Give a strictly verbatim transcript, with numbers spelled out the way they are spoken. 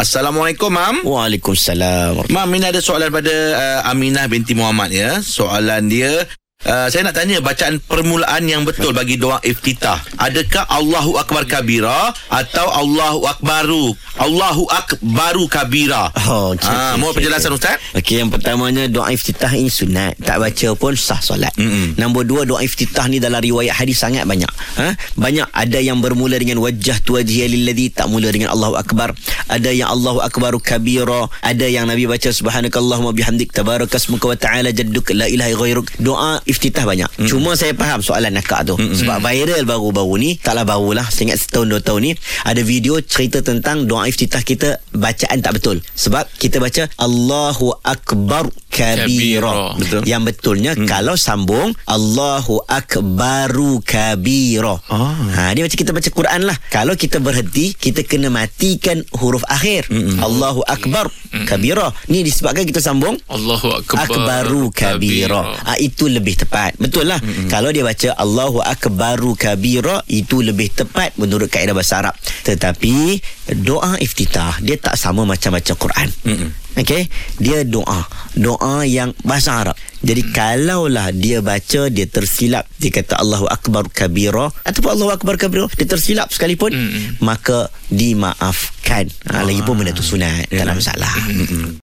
Assalamualaikum, Mam. Waalaikumsalam. Mam, ini ada soalan pada uh, Aminah binti Muhammad ya. Soalan dia, uh, saya nak tanya bacaan permulaan yang betul bagi doa iftitah. Adakah Allahu Akbar kabira atau Allahu Akbaru? Allahu Akbaru kabira. Oh, okay, ha, okay, mau okay, penjelasan okay. Ustaz? Okey, yang pertamanya doa iftitah ini sunat. Tak baca pun sah solat. Mm-hmm. Nombor dua, doa iftitah ni dalam riwayat hadis sangat banyak. Ha? Banyak, ada yang bermula dengan wajah tuwajihya lilladhi, tak mula dengan Allahu Akbar. Ada yang Allahu Akbaru kabira. Ada yang Nabi baca subhanakallahumma bihamdik tabarakasmuka wa ta'ala jadduk la ilaha ghairuk. Doa iftitah banyak. Mm. Cuma saya faham soalan nakak tu. Mm-mm. Sebab viral baru-baru ni, taklah barulah, saya ingat setahun dua tahun ni, ada video cerita tentang doa iftitah kita bacaan tak betul. Sebab kita baca Allahu Akbar kabira. Betul. Yang betulnya hmm. kalau sambung Allahu Akbaru kabira. Oh. Ha, dia macam kita baca Quran lah. Kalau kita berhenti, kita kena matikan huruf akhir. Mm-hmm. Allahu Akbar mm-hmm. kabira. Ni disebabkan kita sambung Allahu Akbar Akbaru kabira. kabira. Ha, itu lebih tepat. Betul lah. Mm-hmm. Kalau dia baca Allahu Akbaru kabira, itu lebih tepat menurut kaedah bahasa Arab. Tetapi doa iftitah dia tak sama macam baca Quran. Mm-hmm. Okey, dia doa. Doa yang bahasa Arab. Jadi hmm. kalaulah dia baca, dia tersilap, dia kata Allahu Akbar kabira ataupun Allahu Akbar kabira, dia tersilap sekalipun, hmm. maka dimaafkan. Ah. Lagipun benda tu sunat, tak ada masalah. Hmm.